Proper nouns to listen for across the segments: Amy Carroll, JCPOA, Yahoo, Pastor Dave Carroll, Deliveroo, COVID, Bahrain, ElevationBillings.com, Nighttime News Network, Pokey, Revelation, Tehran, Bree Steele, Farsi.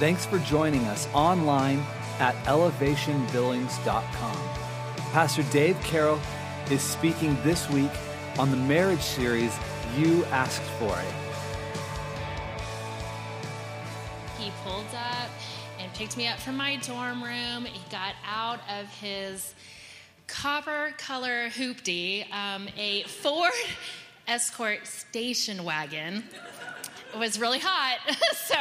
Thanks for joining us online at ElevationBillings.com. Pastor Dave Carroll is speaking this week on the marriage series, You Asked For It. He pulled up and picked me up from my dorm room. He got out of his copper color hoopty, a Ford Escort station wagon. It was really hot. So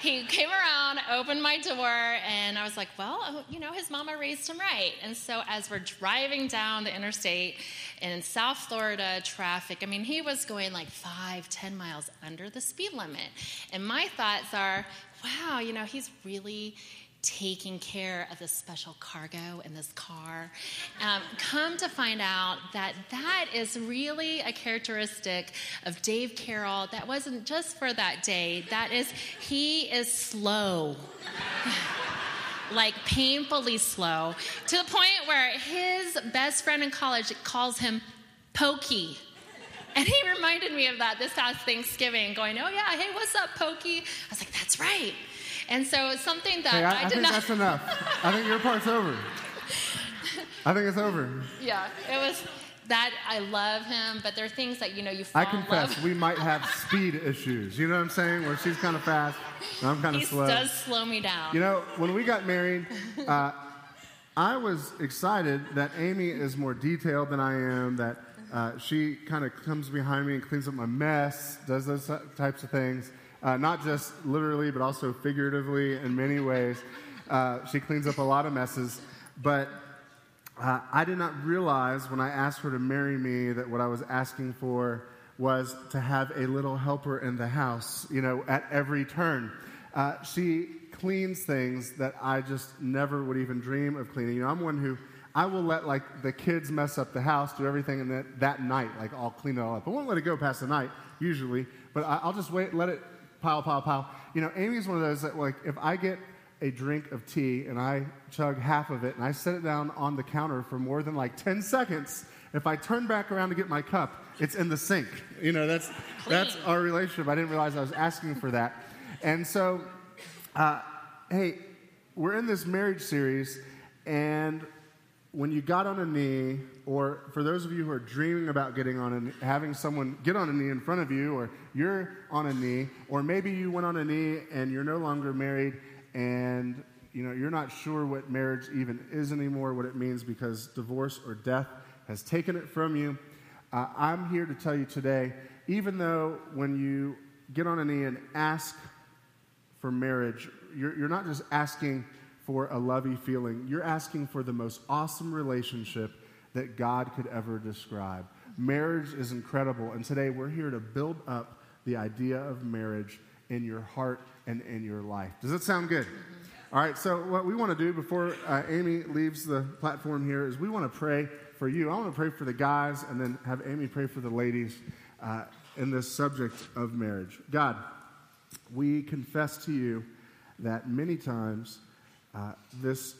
he came around, opened my door, and I was like, well, you know, his mama raised him right. And so as we're driving down the interstate in South Florida traffic, I mean, he was going like 5-10 miles under the speed limit. And my thoughts are, wow, you know, he's really taking care of the special cargo in this car. Come to find out that that is really a characteristic of Dave Carroll that wasn't just for that day. That is, he is slow. Like painfully slow, to the point where his best friend in college calls him Pokey. And he reminded me of that this past Thanksgiving, going, oh yeah, hey, what's up, Pokey? I was like, that's right. And so it's something that I think that's enough. I think your part's over. I think it's over. Yeah, it was that I love him, but there are things that, you know, you fall in love. I confess, we might have speed issues. You know what I'm saying? Where she's kind of fast and I'm kind of slow. He does slow me down. You know, when we got married, I was excited that Amy is more detailed than I am, that she kind of comes behind me and cleans up my mess, does those types of things. Not just literally, but also figuratively in many ways. She cleans up a lot of messes. But I did not realize when I asked her to marry me that what I was asking for was to have a little helper in the house, you know, at every turn. She cleans things that I just never would even dream of cleaning. You know, I'm one who I will let, like, the kids mess up the house, do everything, and that night, like, I'll clean it all up. I won't let it go past the night, usually, but I'll just wait, let it pile. You know, Amy's one of those that, like, if I get a drink of tea and I chug half of it and I set it down on the counter for more than like 10 seconds, if I turn back around to get my cup, it's in the sink. You know, that's our relationship. I didn't realize I was asking for that. And so, hey, we're in this marriage series, and when you got on a knee, or for those of you who are dreaming about getting on and having someone get on a knee in front of you, or you're on a knee, or maybe you went on a knee and you're no longer married, and you know you're not sure what marriage even is anymore, what it means because divorce or death has taken it from you. I'm here to tell you today, even though when you get on a knee and ask for marriage, you're not just asking for a lovey feeling. You're asking for the most awesome relationship that God could ever describe. Marriage is incredible, and today we're here to build up the idea of marriage in your heart and in your life. Does that sound good? Mm-hmm. All right, so what we want to do before Amy leaves the platform here is we want to pray for you. I want to pray for the guys and then have Amy pray for the ladies in this subject of marriage. God, we confess to you that many times this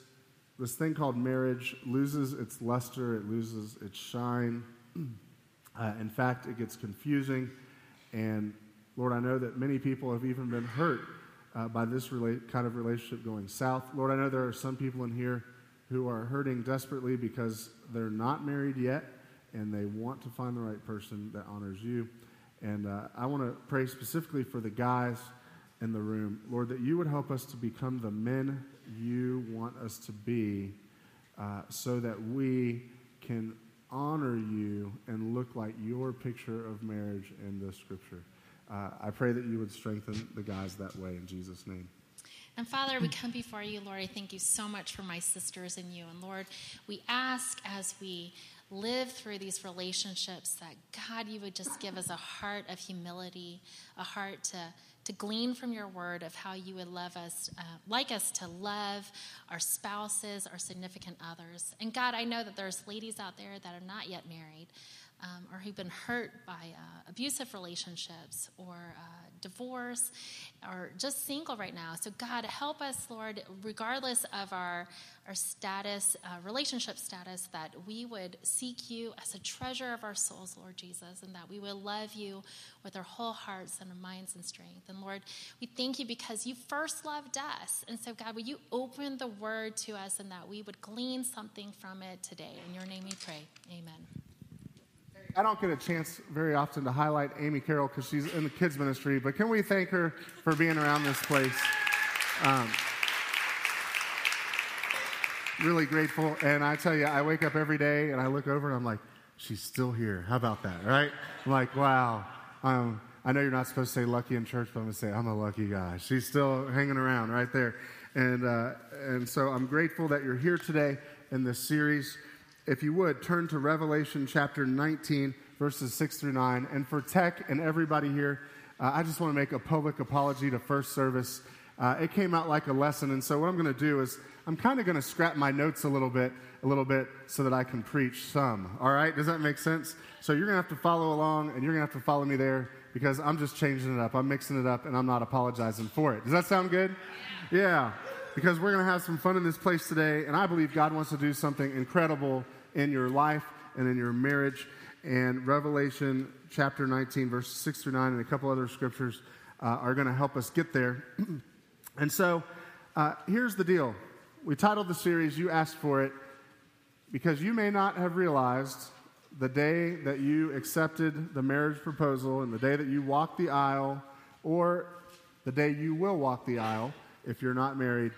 thing called marriage loses its luster, it loses its shine. In fact, it gets confusing. And Lord, I know that many people have even been hurt by this kind of relationship going south. Lord, I know there are some people in here who are hurting desperately because they're not married yet and they want to find the right person that honors you. And I want to pray specifically for the guys in the room, Lord, that you would help us to become the men you want us to be, so that we can honor you and look like your picture of marriage in the scripture. I pray that you would strengthen the guys that way in Jesus' name. And Father, we come before you, Lord. I thank you so much for my sisters and you. And Lord, we ask as we live through these relationships that, God, you would just give us a heart of humility, a heart to glean from your word of how you would love us, like us to love our spouses, our significant others. And God, I know that there's ladies out there that are not yet married. or who've been hurt by abusive relationships or divorce or just single right now. So God, help us, Lord, regardless of our status, relationship status, that we would seek you as a treasure of our souls, Lord Jesus, and that we will love you with our whole hearts and our minds and strength. And Lord, we thank you because you first loved us. And so God, will you open the word to us and that we would glean something from it today. In your name we pray. Amen. I don't get a chance very often to highlight Amy Carroll because she's in the kids ministry, but can we thank her for being around this place? Really grateful. And I tell you, I wake up every day and I look over and I'm like, she's still here. How about that, right? I'm like, wow. I know you're not supposed to say lucky in church, but I'm going to say I'm a lucky guy. She's still hanging around right there. And so I'm grateful that you're here today in this series. If you would, turn to Revelation chapter 19, verses 6 through 9. And for tech and everybody here, I just want to make a public apology to first service. It came out like a lesson, and so what I'm going to do is I'm kind of going to scrap my notes a little bit, so that I can preach some. All right? Does that make sense? So you're going to have to follow along, and you're going to have to follow me there because I'm just changing it up. I'm mixing it up, and I'm not apologizing for it. Does that sound good? Yeah. Because we're going to have some fun in this place today, and I believe God wants to do something incredible in your life and in your marriage. And Revelation chapter 19, verses 6 through 9, and a couple other scriptures are going to help us get there. And so here's the deal. We titled the series, You Asked For It, because you may not have realized the day that you accepted the marriage proposal and the day that you walked the aisle, or the day you will walk the aisle if you're not married,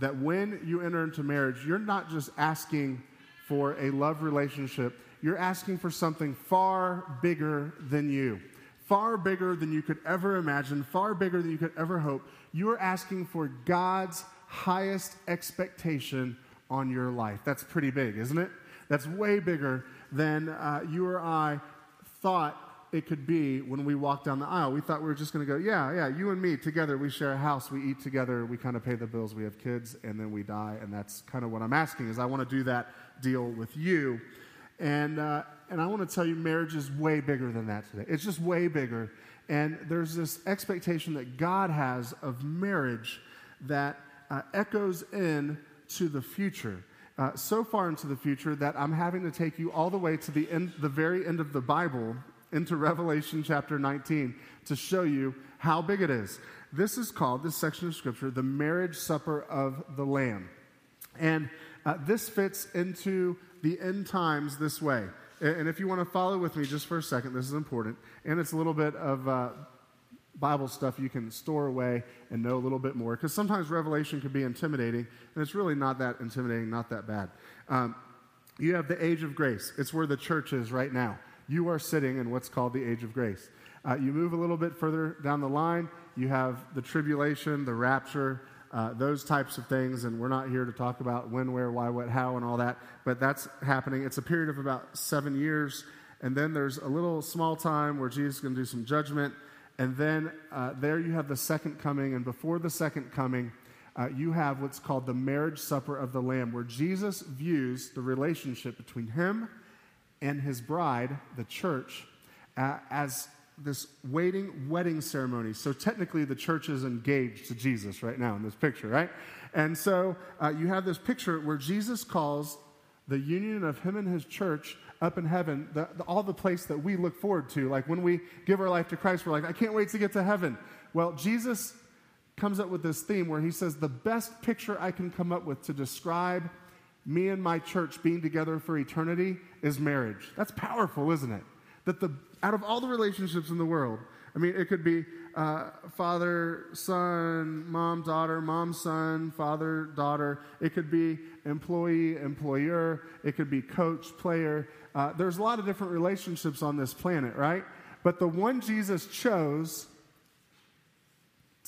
that when you enter into marriage, you're not just asking for a love relationship, you're asking for something far bigger than you, far bigger than you could ever imagine, far bigger than you could ever hope. You are asking for God's highest expectation on your life. That's pretty big, isn't it? That's way bigger than you or I thought it could be when we walked down the aisle. We thought we were just going to go, yeah, you and me together, we share a house, we eat together, we kind of pay the bills, we have kids, and then we die. And that's kind of what I'm asking is I want to do that deal with you. And I want to tell you marriage is way bigger than that today. It's just way bigger. And there's this expectation that God has of marriage that echoes in to the future. So far into the future that I'm having to take you all the way to the very end of the Bible into Revelation chapter 19 to show you how big it is. This is called, this section of Scripture, the marriage supper of the Lamb. And this fits into the end times this way. And if you want to follow with me just for a second, this is important. And it's a little bit of Bible stuff you can store away and know a little bit more. Because sometimes Revelation can be intimidating, and it's really not that intimidating, not that bad. You have the age of grace. It's where the church is right now. You are sitting in what's called the age of grace. You move a little bit further down the line, you have the tribulation, the rapture, those types of things, and we're not here to talk about when, where, why, what, how, and all that, but that's happening. It's a period of about 7 years, and then there's a little small time where Jesus is going to do some judgment, and then there you have the second coming, and before the second coming, you have what's called the marriage supper of the Lamb, where Jesus views the relationship between him and his bride, the church, as this waiting wedding ceremony. So technically the church is engaged to Jesus right now in this picture, right? And so you have this picture where Jesus calls the union of him and his church up in heaven, all the place that we look forward to. Like when we give our life to Christ, we're like, I can't wait to get to heaven. Well, Jesus comes up with this theme where he says, the best picture I can come up with to describe me and my church being together for eternity is marriage. That's powerful, isn't it? That out of all the relationships in the world, I mean, it could be father, son, mom, son, father, daughter. It could be employee, employer. It could be coach, player. There's a lot of different relationships on this planet, right? But the one Jesus chose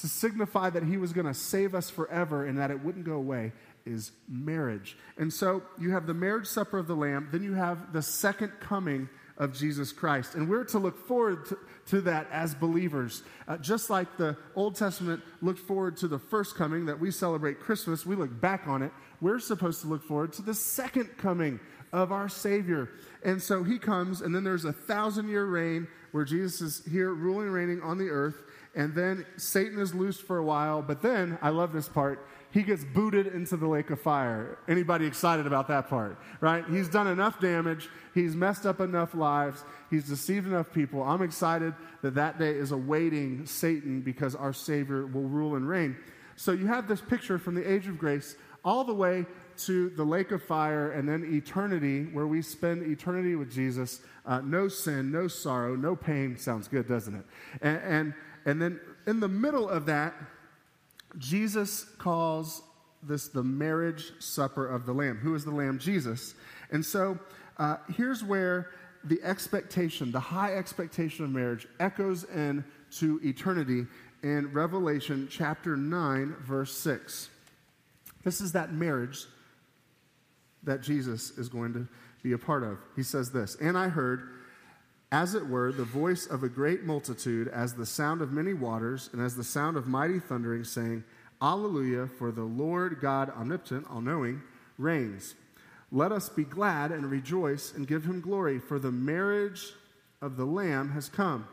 to signify that he was going to save us forever and that it wouldn't go away is marriage. And so you have the marriage supper of the Lamb. Then you have the second coming of Jesus Christ. And we're to look forward to that as believers. Just like the Old Testament looked forward to the first coming that we celebrate Christmas, we look back on it. We're supposed to look forward to the second coming of our Savior. And so he comes, and then there's a 1,000-year reign where Jesus is here ruling and reigning on the earth. And then Satan is loosed for a while. But then, I love this part, he gets booted into the lake of fire. Anybody excited about that part, right? He's done enough damage. He's messed up enough lives. He's deceived enough people. I'm excited that that day is awaiting Satan because our Savior will rule and reign. So you have this picture from the age of grace all the way to the lake of fire and then eternity, where we spend eternity with Jesus. No sin, no sorrow, no pain. Sounds good, doesn't it? And then in the middle of that, Jesus calls this the marriage supper of the Lamb. Who is the Lamb? Jesus. And so here's where the expectation, the high expectation of marriage, echoes into eternity in Revelation chapter 9, verse 6. This is that marriage that Jesus is going to be a part of. He says this, "And I heard, as it were, the voice of a great multitude, as the sound of many waters, and as the sound of mighty thundering, saying, 'Alleluia, for the Lord God omnipotent, all-knowing, reigns. Let us be glad and rejoice and give him glory, for the marriage of the Lamb has come,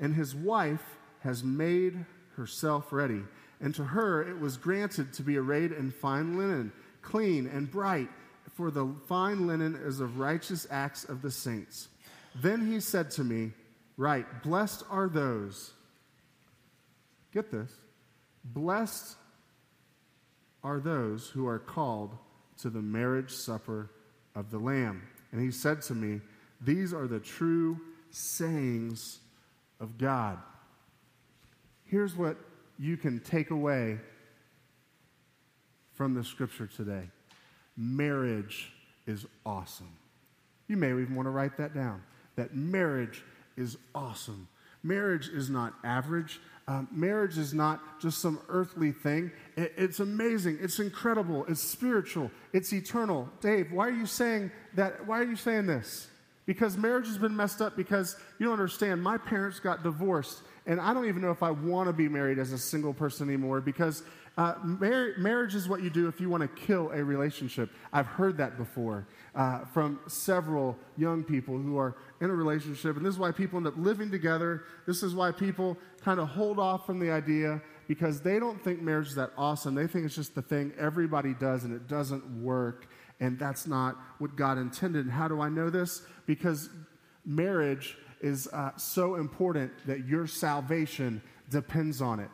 and his wife has made herself ready. And to her it was granted to be arrayed in fine linen, clean and bright, for the fine linen is of righteous acts of the saints.' Then he said to me, 'Right, blessed are those,'" get this, "blessed are those who are called to the marriage supper of the Lamb. And he said to me, 'These are the true sayings of God.'" Here's what you can take away from the scripture today. Marriage is awesome. You may even want to write that down. That marriage is awesome. Marriage is not average. Marriage is not just some earthly thing. It's amazing. It's incredible. It's spiritual. It's eternal. Dave, why are you saying that? Why are you saying this? Because marriage has been messed up because you don't understand. My parents got divorced, and I don't even know if I want to be married as a single person anymore because marriage is what you do if you want to kill a relationship. I've heard that before from several young people who are in a relationship, and this is why people end up living together. This is why people kind of hold off from the idea because they don't think marriage is that awesome. They think it's just the thing everybody does, and it doesn't work, and that's not what God intended. And how do I know this? Because marriage is so important that your salvation depends on it.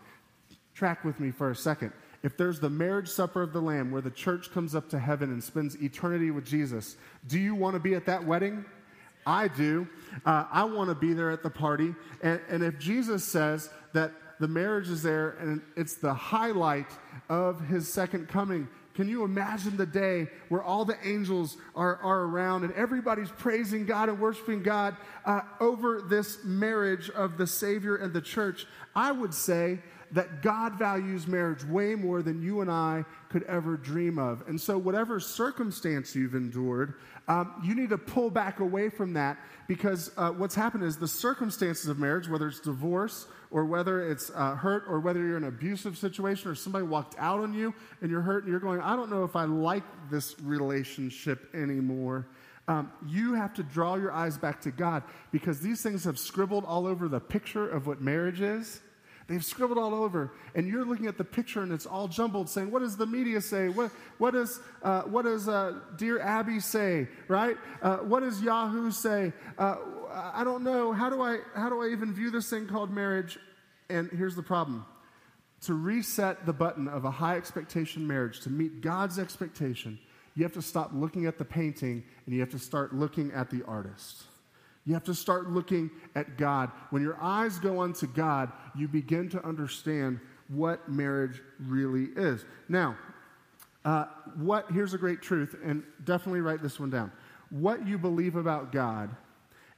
Track with me for a second. If there's the marriage supper of the Lamb where the church comes up to heaven and spends eternity with Jesus, do you want to be at that wedding? I do. I want to be there at the party. And if Jesus says that the marriage is there and it's the highlight of his second coming, can you imagine the day where all the angels are around and everybody's praising God and worshiping God over this marriage of the Savior and the church? I would say that God values marriage way more than you and I could ever dream of. And so whatever circumstance you've endured, you need to pull back away from that because what's happened is the circumstances of marriage, whether it's divorce or whether it's hurt or whether you're in an abusive situation or somebody walked out on you and you're hurt and you're going, I don't know if I like this relationship anymore. You have to draw your eyes back to God because these things have scribbled all over the picture of what marriage is. They've scribbled all over, and you're looking at the picture, and it's all jumbled, saying, what does the media say? What does Dear Abby say, right? What does Yahoo say? I don't know. How do I even view this thing called marriage? And here's the problem. To reset the button of a high expectation marriage, to meet God's expectation, you have to stop looking at the painting, and you have to start looking at the artist. You have to start looking at God. When your eyes go unto God, you begin to understand what marriage really is. Now, here's a great truth, and definitely write this one down. What you believe about God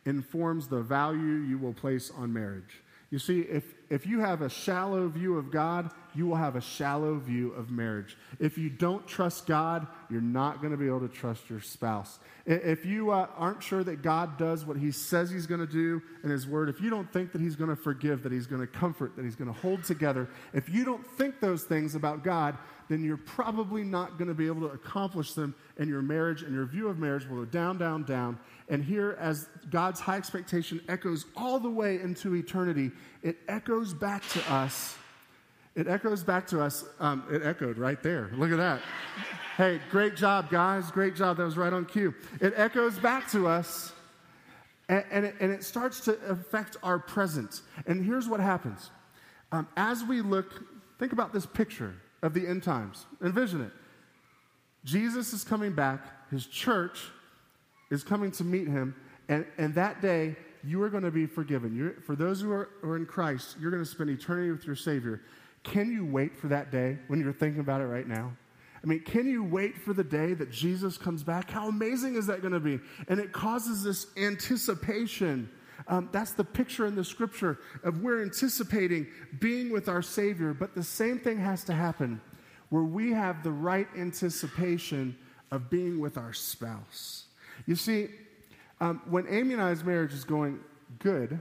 informs the value you will place on marriage. You see, if you have a shallow view of God, you will have a shallow view of marriage. If you don't trust God, you're not going to be able to trust your spouse. If you aren't sure that God does what he says he's going to do in his word, if you don't think that he's going to forgive, that he's going to comfort, that he's going to hold together, if you don't think those things about God, then you're probably not going to be able to accomplish them in your marriage, and your view of marriage will go down, down, down. And here, as God's high expectation echoes all the way into eternity, it echoes back to us. It echoes back to us. It echoed right there. Look at that. Hey, great job, guys. Great job. That was right on cue. It echoes back to us, and it starts to affect our present. And here's what happens. As we look, think about this picture of the end times. Envision it. Jesus is coming back. His church is coming to meet him. And that day, you are going to be forgiven. For those who are in Christ, you're going to spend eternity with your Savior. Can you wait for that day when you're thinking about it right now? I mean, can you wait for the day that Jesus comes back? How amazing is that going to be? And it causes this anticipation. That's the picture in the scripture of we're anticipating being with our Savior. But the same thing has to happen where we have the right anticipation of being with our spouse. You see, when Amy and I's marriage is going good,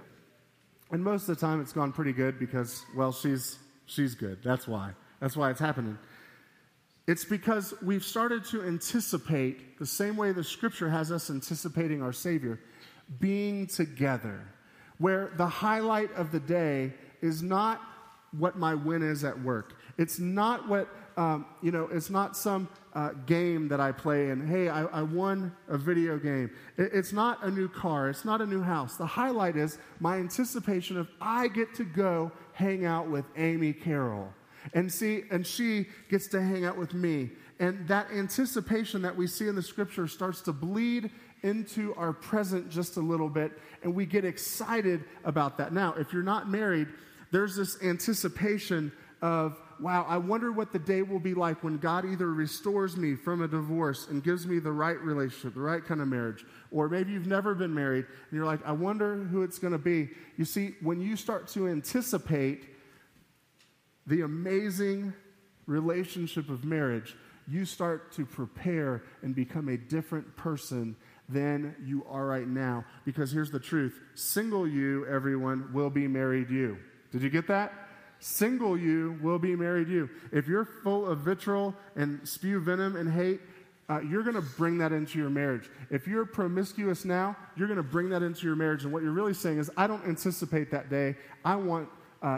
and most of the time it's gone pretty good because, well, she's good. That's why. That's why it's happening. It's because we've started to anticipate, the same way the scripture has us anticipating our Savior, being together, where the highlight of the day is not what my win is at work. It's not what, it's not some game that I play and, hey, I won a video game. It's not a new car. It's not a new house. The highlight is my anticipation of I get to go hang out with Amy Carroll. And she gets to hang out with me. And that anticipation that we see in the scripture starts to bleed into our present just a little bit, and we get excited about that. Now, if you're not married, there's this anticipation of, wow, I wonder what the day will be like when God either restores me from a divorce and gives me the right relationship, the right kind of marriage, or maybe you've never been married, and you're like, I wonder who it's going to be. You see, when you start to anticipate the amazing relationship of marriage, you start to prepare and become a different person than you are right now. Because here's the truth. Single you, everyone, will be married you. Did you get that? Single you will be married you. If you're full of vitriol and spew venom and hate, you're going to bring that into your marriage. If you're promiscuous now, you're going to bring that into your marriage. And what you're really saying is, I don't anticipate that day. I want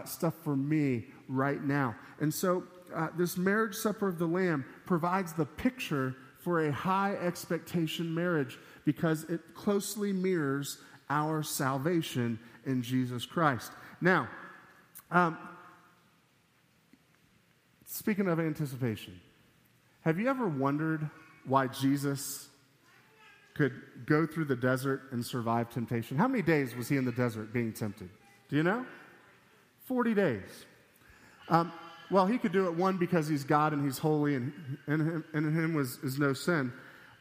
stuff for me right now. And so this marriage supper of the Lamb provides the picture for a high expectation marriage because it closely mirrors our salvation in Jesus Christ. Now, speaking of anticipation, have you ever wondered why Jesus could go through the desert and survive temptation? How many days was he in the desert being tempted? Do you know? 40 days. Well, he could do it, one, because he's God and he's holy, and in him is no sin.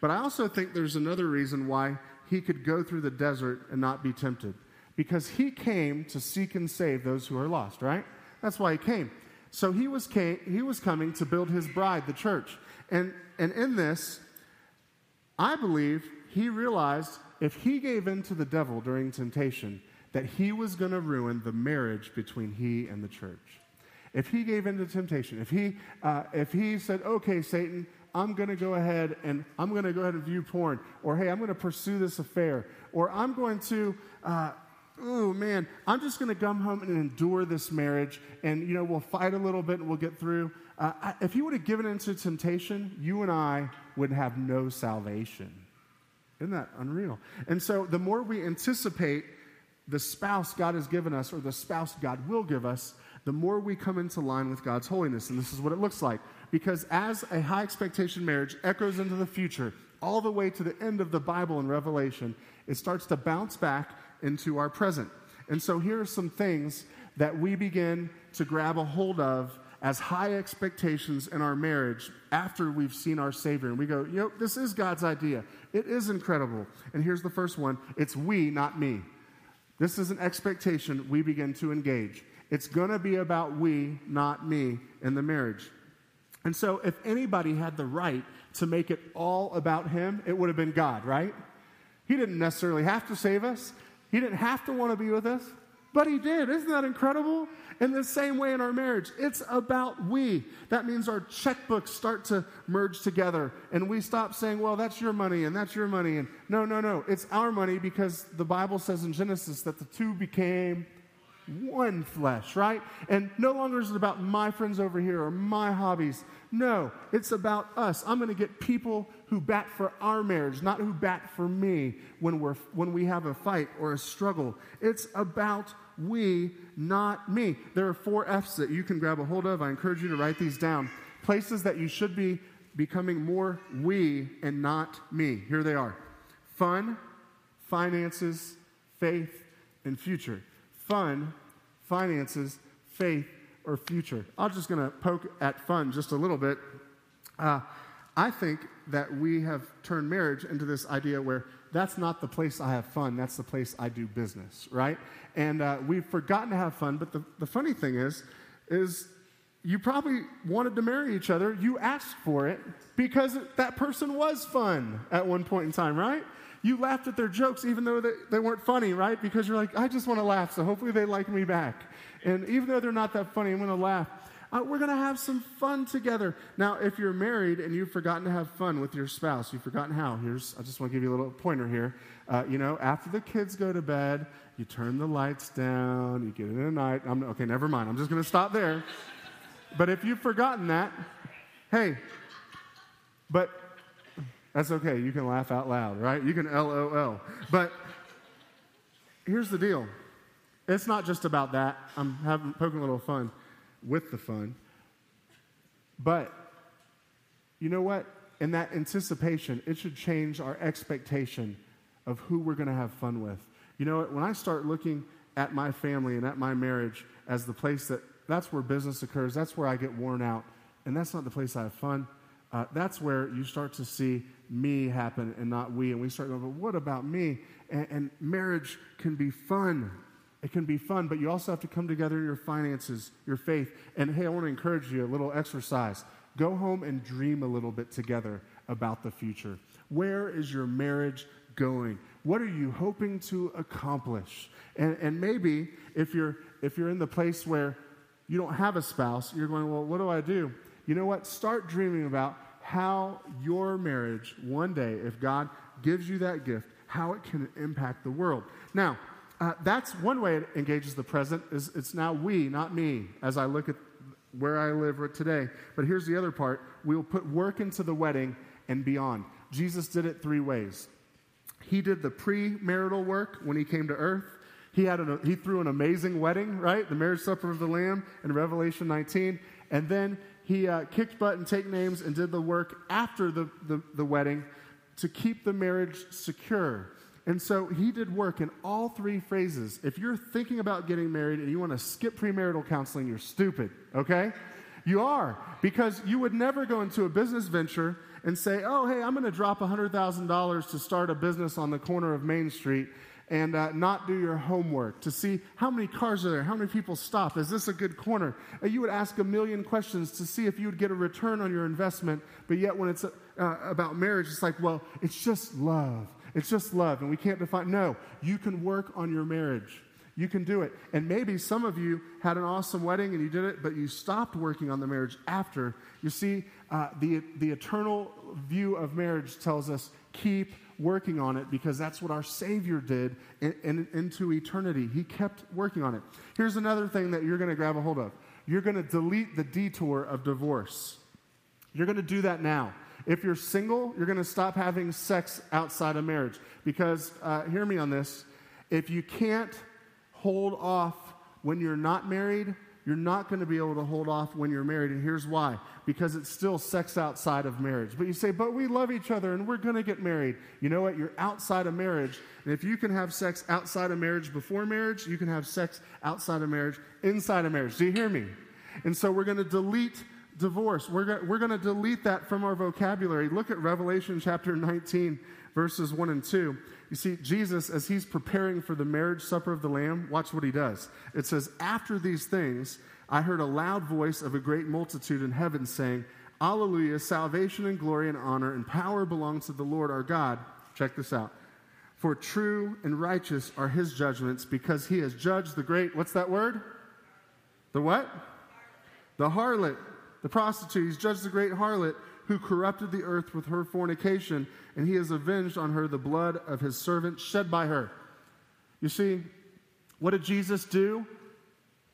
But I also think there's another reason why he could go through the desert and not be tempted. Because he came to seek and save those who are lost, right? That's why he came. So he was coming to build his bride, the church. And in this, I believe he realized if he gave in to the devil during temptation, that he was going to ruin the marriage between he and the church. If he gave in to temptation, if he said, okay, Satan, I'm going to go ahead and view porn, or hey, I'm going to pursue this affair, or I'm going to, I'm just going to come home and endure this marriage, and, we'll fight a little bit and we'll get through. If he would have given in to temptation, you and I would have no salvation. Isn't that unreal? And so the more we anticipate the spouse God has given us, or the spouse God will give us, the more we come into line with God's holiness. And this is what it looks like. Because as a high expectation marriage echoes into the future, all the way to the end of the Bible in Revelation, it starts to bounce back into our present. And so here are some things that we begin to grab a hold of as high expectations in our marriage after we've seen our Savior. And we go, this is God's idea. It is incredible. And here's the first one. It's we, not me. This is an expectation we begin to engage. It's going to be about we, not me, in the marriage. And so if anybody had the right to make it all about him, it would have been God, right? He didn't necessarily have to save us. He didn't have to want to be with us, but he did. Isn't that incredible? In the same way in our marriage, it's about we. That means our checkbooks start to merge together, and we stop saying, well, that's your money, and that's your money. And no, it's our money, because the Bible says in Genesis that the two became one flesh, right? And no longer is it about my friends over here or my hobbies. No, it's about us. I'm going to get people who bat for our marriage, not who bat for me when we have a fight or a struggle. It's about we, not me. There are 4 F's that you can grab a hold of. I encourage you to write these down. Places that you should be becoming more we and not me. Here they are. Fun, finances, faith, and future. Fun, finances, faith, or future. I'm just going to poke at fun just a little bit. I think that we have turned marriage into this idea where that's not the place I have fun, that's the place I do business, right? And we've forgotten to have fun, but the funny thing is you probably wanted to marry each other, you asked for it, because that person was fun at one point in time, right? You laughed at their jokes even though they weren't funny, right? Because you're like, I just want to laugh, so hopefully they like me back. And even though they're not that funny, I'm going to laugh. We're going to have some fun together. Now, if you're married and you've forgotten to have fun with your spouse, you've forgotten how. I just want to give you a little pointer here. After the kids go to bed, you turn the lights down, you get in at night. Okay, never mind. I'm just going to stop there. But if you've forgotten that, hey, but that's okay. You can laugh out loud, right? You can LOL. But here's the deal. It's not just about that. I'm poking a little fun with the fun. But you know what? In that anticipation, it should change our expectation of who we're going to have fun with. You know what? When I start looking at my family and at my marriage as the place that's where business occurs, that's where I get worn out, and that's not the place I have fun, that's where you start to see me happen and not we, and we start going, but what about me? And marriage can be fun. It can be fun, but you also have to come together in your finances, your faith, and hey, I want to encourage you, a little exercise. Go home and dream a little bit together about the future. Where is your marriage going? What are you hoping to accomplish? And maybe if you're in the place where you don't have a spouse, you're going, well, what do I do? You know what? Start dreaming about how your marriage one day, if God gives you that gift, how it can impact the world. Now, that's one way it engages the present, is it's now we, not me, as I look at where I live today. But here's the other part. We'll put work into the wedding and beyond. Jesus did it 3 ways. He did the premarital work when he came to earth. He threw an amazing wedding, right? The marriage supper of the Lamb in Revelation 19. And then he kicked butt and take names and did the work after the wedding to keep the marriage secure. And so he did work in all 3 phrases. If you're thinking about getting married and you want to skip premarital counseling, you're stupid, okay? You are, because you would never go into a business venture and say, oh, hey, I'm going to drop $100,000 to start a business on the corner of Main Street and not do your homework to see how many cars are there, how many people stop, is this a good corner? You would ask a million questions to see if you would get a return on your investment, but yet when it's about marriage, it's like, well, it's just love. It's just love, and we can't define. No, you can work on your marriage. You can do it. And maybe some of you had an awesome wedding and you did it, but you stopped working on the marriage after. You see, the eternal view of marriage tells us keep working on it, because that's what our Savior did into eternity. He kept working on it. Here's another thing that you're going to grab a hold of. You're going to delete the detour of divorce. You're going to do that now. If you're single, you're going to stop having sex outside of marriage. Because, hear me on this, if you can't hold off when you're not married, you're not going to be able to hold off when you're married. And here's why. Because it's still sex outside of marriage. But you say, but we love each other and we're going to get married. You know what? You're outside of marriage. And if you can have sex outside of marriage before marriage, you can have sex outside of marriage inside of marriage. Do you hear me? And so we're going to delete divorce. We're going to delete that from our vocabulary. Look at Revelation chapter 19, verses 1 and 2. You see, Jesus, as he's preparing for the marriage supper of the Lamb, watch what he does. It says, after these things, I heard a loud voice of a great multitude in heaven saying, Alleluia, salvation and glory and honor and power belong to the Lord our God. Check this out. For true and righteous are his judgments, because he has judged the great, what's that word? The what? The harlot, the prostitute. He's judged the great harlot who corrupted the earth with her fornication, and he has avenged on her the blood of his servants shed by her. You see, what did Jesus do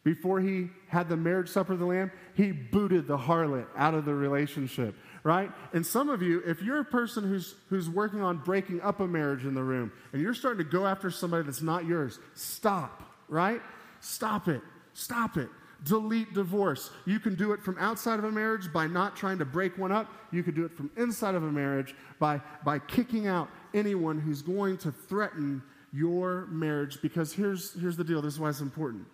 before he had the marriage supper of the Lamb? He booted the harlot out of the relationship, right? And some of you, if you're a person who's working on breaking up a marriage in the room, and you're starting to go after somebody that's not yours, stop, right? Stop it. Stop it. Delete divorce. You can do it from outside of a marriage by not trying to break one up. You can do it from inside of a marriage by kicking out anyone who's going to threaten your marriage. Because here's the deal. This is why it's important.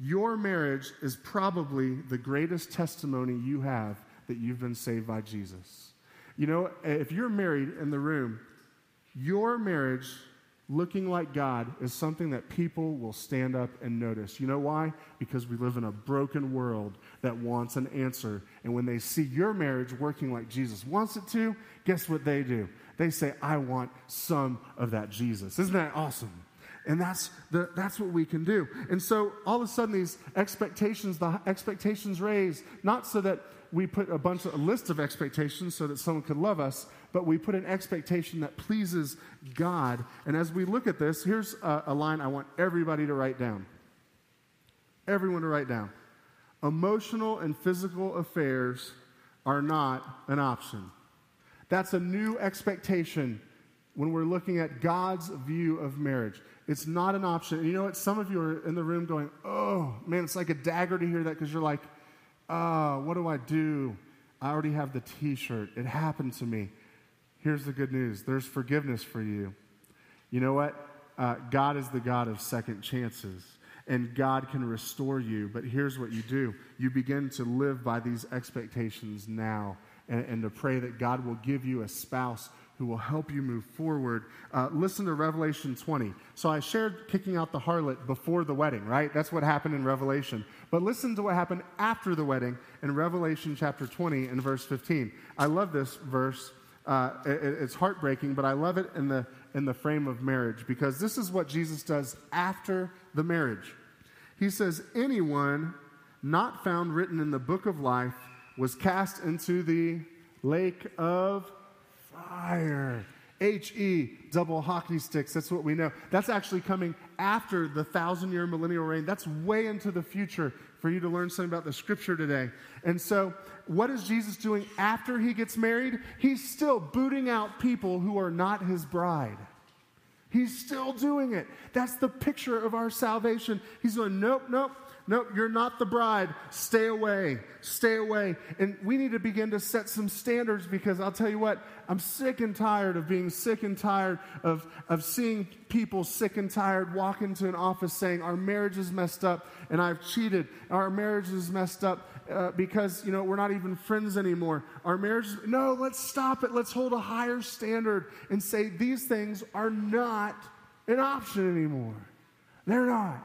Your marriage is probably the greatest testimony you have that you've been saved by Jesus. You know, if you're married in the room, your marriage looking like God is something that people will stand up and notice. You know why? Because we live in a broken world that wants an answer. And when they see your marriage working like Jesus wants it to, guess what they do? They say, I want some of that Jesus. Isn't that awesome? And that's what we can do. And so all of a sudden these expectations, the expectations raise, not so that we put a list of expectations so that someone could love us, but we put an expectation that pleases God. And as we look at this, here's a line I want everybody to write down. Everyone to write down. Emotional and physical affairs are not an option. That's a new expectation when we're looking at God's view of marriage. It's not an option. And you know what? Some of you are in the room going, oh, man, it's like a dagger to hear that, because you're like, oh, what do? I already have the T-shirt. It happened to me. Here's the good news. There's forgiveness for you. You know what? God is the God of second chances, and God can restore you. But here's what you do. You begin to live by these expectations now and to pray that God will give you a spouse who will help you move forward. Listen to Revelation 20. So I shared kicking out the harlot before the wedding, right? That's what happened in Revelation. But listen to what happened after the wedding in Revelation chapter 20 and verse 15. I love this verse. It's heartbreaking, but I love it in the frame of marriage, because this is what Jesus does after the marriage. He says, anyone not found written in the book of life was cast into the lake of fire. H-E, double hockey sticks. That's what we know. That's actually coming after the 1,000-year millennial reign. That's way into the future for you to learn something about the scripture today. And so what is Jesus doing after he gets married? He's still booting out people who are not his bride. He's still doing it. That's the picture of our salvation. He's going, nope, you're not the bride. Stay away. And we need to begin to set some standards, because I'll tell you what, I'm sick and tired of being sick and tired of seeing people sick and tired walk into an office saying, our marriage is messed up and I've cheated. Our marriage is messed up because, you know, we're not even friends anymore. Our marriage is, no, let's stop it. Let's hold a higher standard and say these things are not an option anymore. They're not.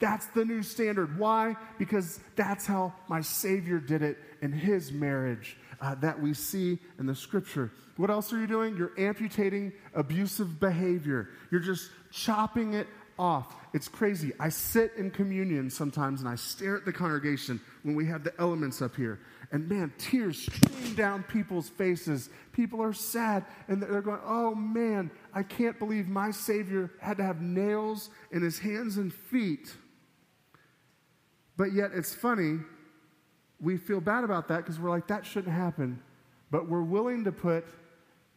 That's the new standard. Why? Because that's how my Savior did it in his marriage that we see in the scripture. What else are you doing? You're amputating abusive behavior. You're just chopping it off. It's crazy. I sit in communion sometimes and I stare at the congregation when we have the elements up here. And man, tears stream down people's faces. People are sad and they're going, oh man, I can't believe my Savior had to have nails in his hands and feet. But yet it's funny, we feel bad about that because we're like, that shouldn't happen. But we're willing to put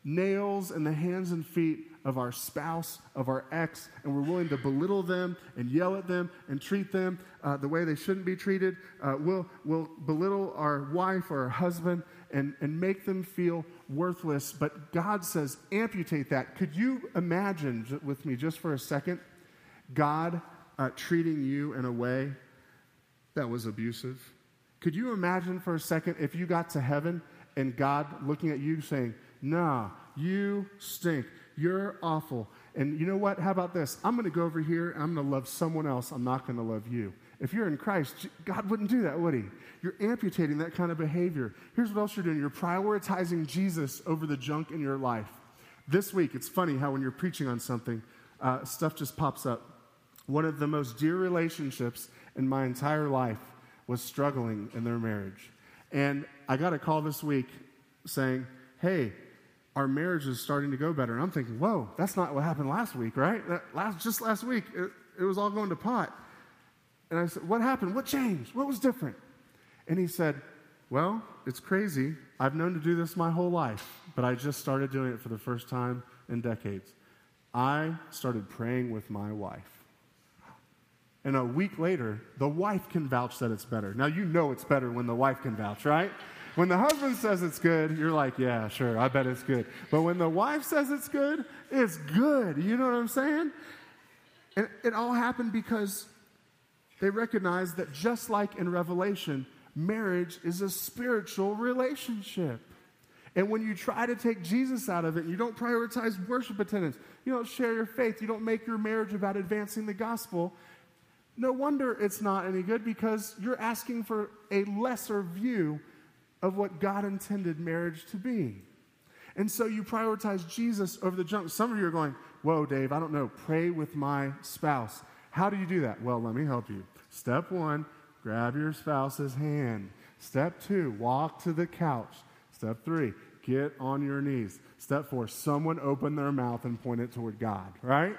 nails in the hands and feet of our spouse, of our ex, and we're willing to belittle them and yell at them and treat them the way they shouldn't be treated. We'll belittle our wife or our husband and make them feel worthless. But God says, amputate that. Could you imagine with me just for a second, God treating you in a way that was abusive? Could you imagine for a second if you got to heaven and God looking at you saying, nah, you stink, you're awful, and you know what, how about this? I'm going to go over here and I'm going to love someone else. I'm not going to love you. If you're in Christ, God wouldn't do that, would he? You're amputating that kind of behavior. Here's what else you're doing. You're prioritizing Jesus over the junk in your life. This week, it's funny how when you're preaching on something, stuff just pops up. One of the most dear relationships in my entire life was struggling in their marriage. And I got a call this week saying, hey, our marriage is starting to go better. And I'm thinking, whoa, that's not what happened last week, right? Just last week, it was all going to pot. And I said, what happened? What changed? What was different? And he said, well, it's crazy. I've known to do this my whole life, but I just started doing it for the first time in decades. I started praying with my wife. And a week later, the wife can vouch that it's better. Now, you know it's better when the wife can vouch, right? When the husband says it's good, you're like, yeah, sure, I bet it's good. But when the wife says it's good. You know what I'm saying? And it all happened because they recognized that just like in Revelation, marriage is a spiritual relationship. And when you try to take Jesus out of it, you don't prioritize worship attendance, you don't share your faith, you don't make your marriage about advancing the gospel, no wonder it's not any good, because you're asking for a lesser view of what God intended marriage to be. And so you prioritize Jesus over the junk. Some of you are going, whoa, Dave, I don't know, pray with my spouse. How do you do that? Well, let me help you. Step one, grab your spouse's hand. Step two, walk to the couch. Step three, get on your knees. Step four, someone open their mouth and point it toward God, right?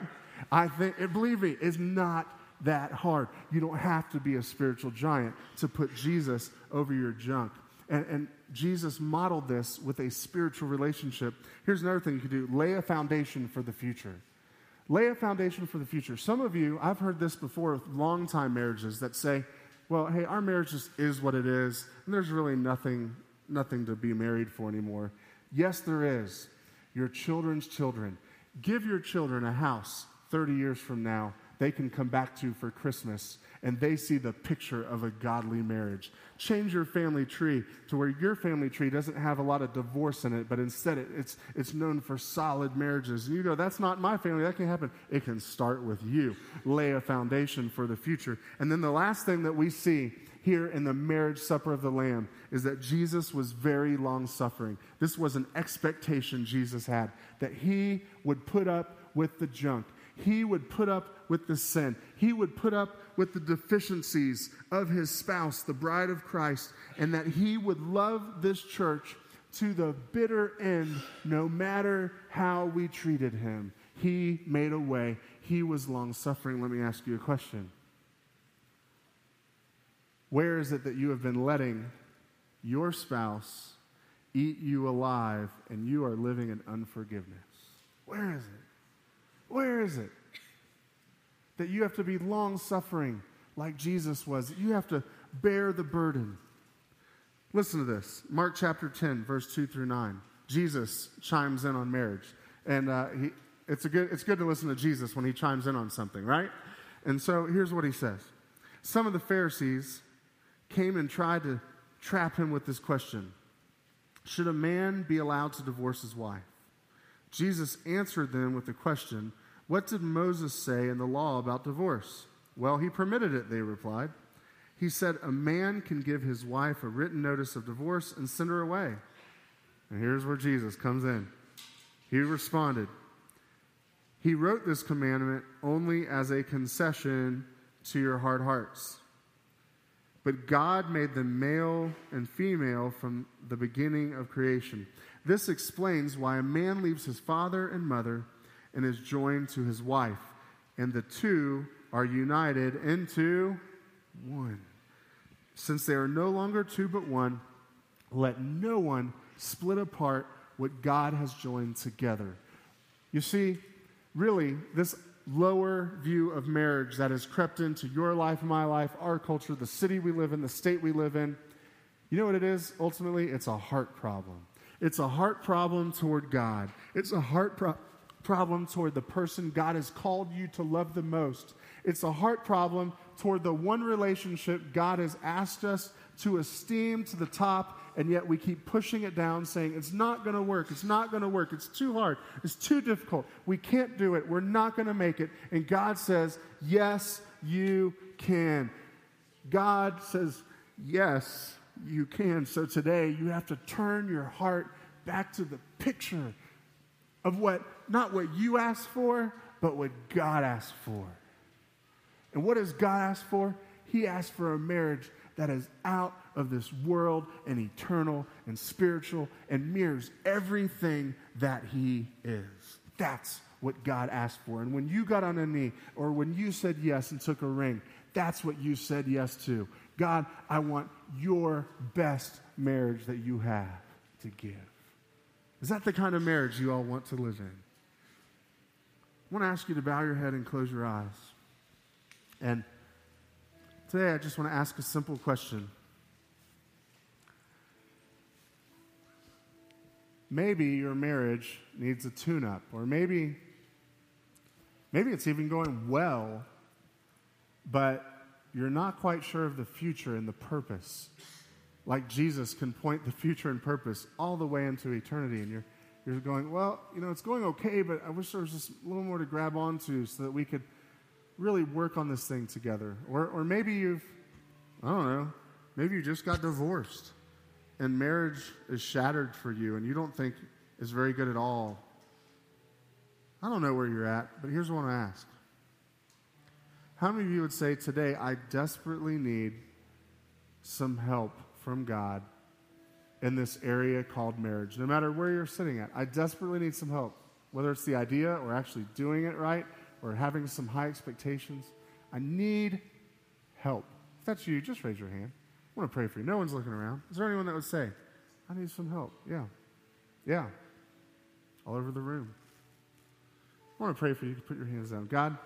I think, believe me, it's not that hard. You don't have to be a spiritual giant to put Jesus over your junk. And Jesus modeled this with a spiritual relationship. Here's another thing you can do. Lay a foundation for the future. Lay a foundation for the future. Some of you, I've heard this before with long-time marriages that say, well, hey, our marriage just is what it is, and there's really nothing to be married for anymore. Yes, there is. Your children's children. Give your children a house 30 years from now they can come back to for Christmas, and they see the picture of a godly marriage. Change your family tree to where your family tree doesn't have a lot of divorce in it, but instead it's known for solid marriages. And you go, that's not my family. That can't happen. It can start with you. Lay a foundation for the future. And then the last thing that we see here in the marriage supper of the Lamb is that Jesus was very long-suffering. This was an expectation Jesus had, that he would put up with the junk. He would put up with the sin. He would put up with the deficiencies of his spouse, the bride of Christ, and that he would love this church to the bitter end, no matter how we treated him. He made a way. He was long-suffering. Let me ask you a question. Where is it that you have been letting your spouse eat you alive and you are living in unforgiveness? Where is it? Where is it that you have to be long-suffering like Jesus was? You have to bear the burden. Listen to this. Mark chapter 10, verse 2 through 9. Jesus chimes in on marriage. And it's good to listen to Jesus when he chimes in on something, right? And so here's what he says. Some of the Pharisees came and tried to trap him with this question. Should a man be allowed to divorce his wife? Jesus answered them with the question, what did Moses say in the law about divorce? Well, he permitted it, they replied. He said, a man can give his wife a written notice of divorce and send her away. And here's where Jesus comes in. He responded, he wrote this commandment only as a concession to your hard hearts. But God made them male and female from the beginning of creation. This explains why a man leaves his father and mother and is joined to his wife, and the two are united into one. Since they are no longer two but one, let no one split apart what God has joined together. You see, really, this lower view of marriage that has crept into your life, my life, our culture, the city we live in, the state we live in, you know what it is? Ultimately, it's a heart problem. It's a heart problem toward God. It's a heart problem toward the person God has called you to love the most. It's a heart problem toward the one relationship God has asked us to esteem to the top, and yet we keep pushing it down, saying, it's not going to work, it's not going to work, it's too hard, it's too difficult, we can't do it, we're not going to make it. And God says, yes, you can. God says, yes, you can. So today, you have to turn your heart back to the picture of what, not what you asked for, but what God asked for. And what does God ask for? He asked for a marriage that is out of this world and eternal and spiritual and mirrors everything that He is. That's what God asked for. And when you got on a knee, or when you said yes and took a ring, that's what you said yes to. God, I want your best marriage that you have to give. Is that the kind of marriage you all want to live in? I want to ask you to bow your head and close your eyes. And today, I just want to ask a simple question. Maybe your marriage needs a tune-up, or maybe it's even going well, but you're not quite sure of the future and the purpose. Like Jesus can point the future and purpose all the way into eternity, and you're going, well, you know, it's going okay, but I wish there was just a little more to grab onto so that we could really work on this thing together. Or maybe you've, I don't know, maybe you just got divorced and marriage is shattered for you and you don't think it's very good at all. I don't know where you're at, but here's what I want to ask. How many of you would say today, I desperately need some help from God in this area called marriage? No matter where you're sitting at, I desperately need some help, whether it's the idea or actually doing it right, or having some high expectations. I need help. If that's you, just raise your hand. I want to pray for you. No one's looking around. Is there anyone that would say, I need some help? Yeah. Yeah. All over the room. I want to pray for you. You can put your hands down. God,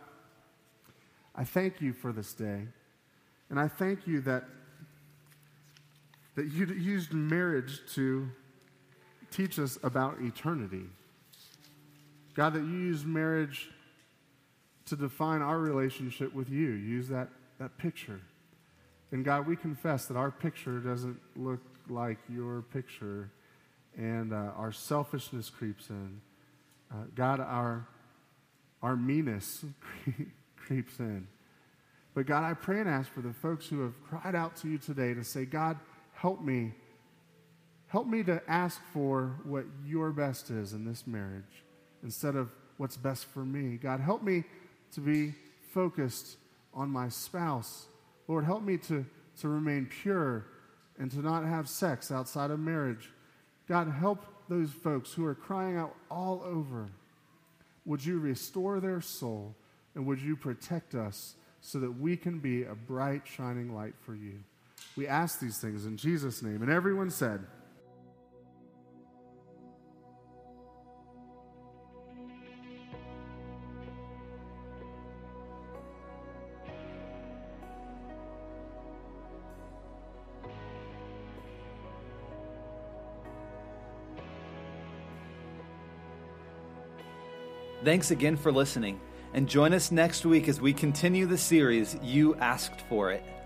I thank you for this day. And I thank you that you used marriage to teach us about eternity. God, that you used marriage to define our relationship with you. Use that picture. And God, we confess that our picture doesn't look like your picture, and our selfishness creeps in. God, our meanness creeps in. But God, I pray and ask for the folks who have cried out to you today to say, God, help me. Help me to ask for what your best is in this marriage instead of what's best for me. God, help me to be focused on my spouse. Lord, help me to remain pure and to not have sex outside of marriage. God, help those folks who are crying out all over. Would you restore their soul, and would you protect us so that we can be a bright, shining light for you? We ask these things in Jesus' name. And everyone said, thanks again for listening, and join us next week as we continue the series, You Asked For It.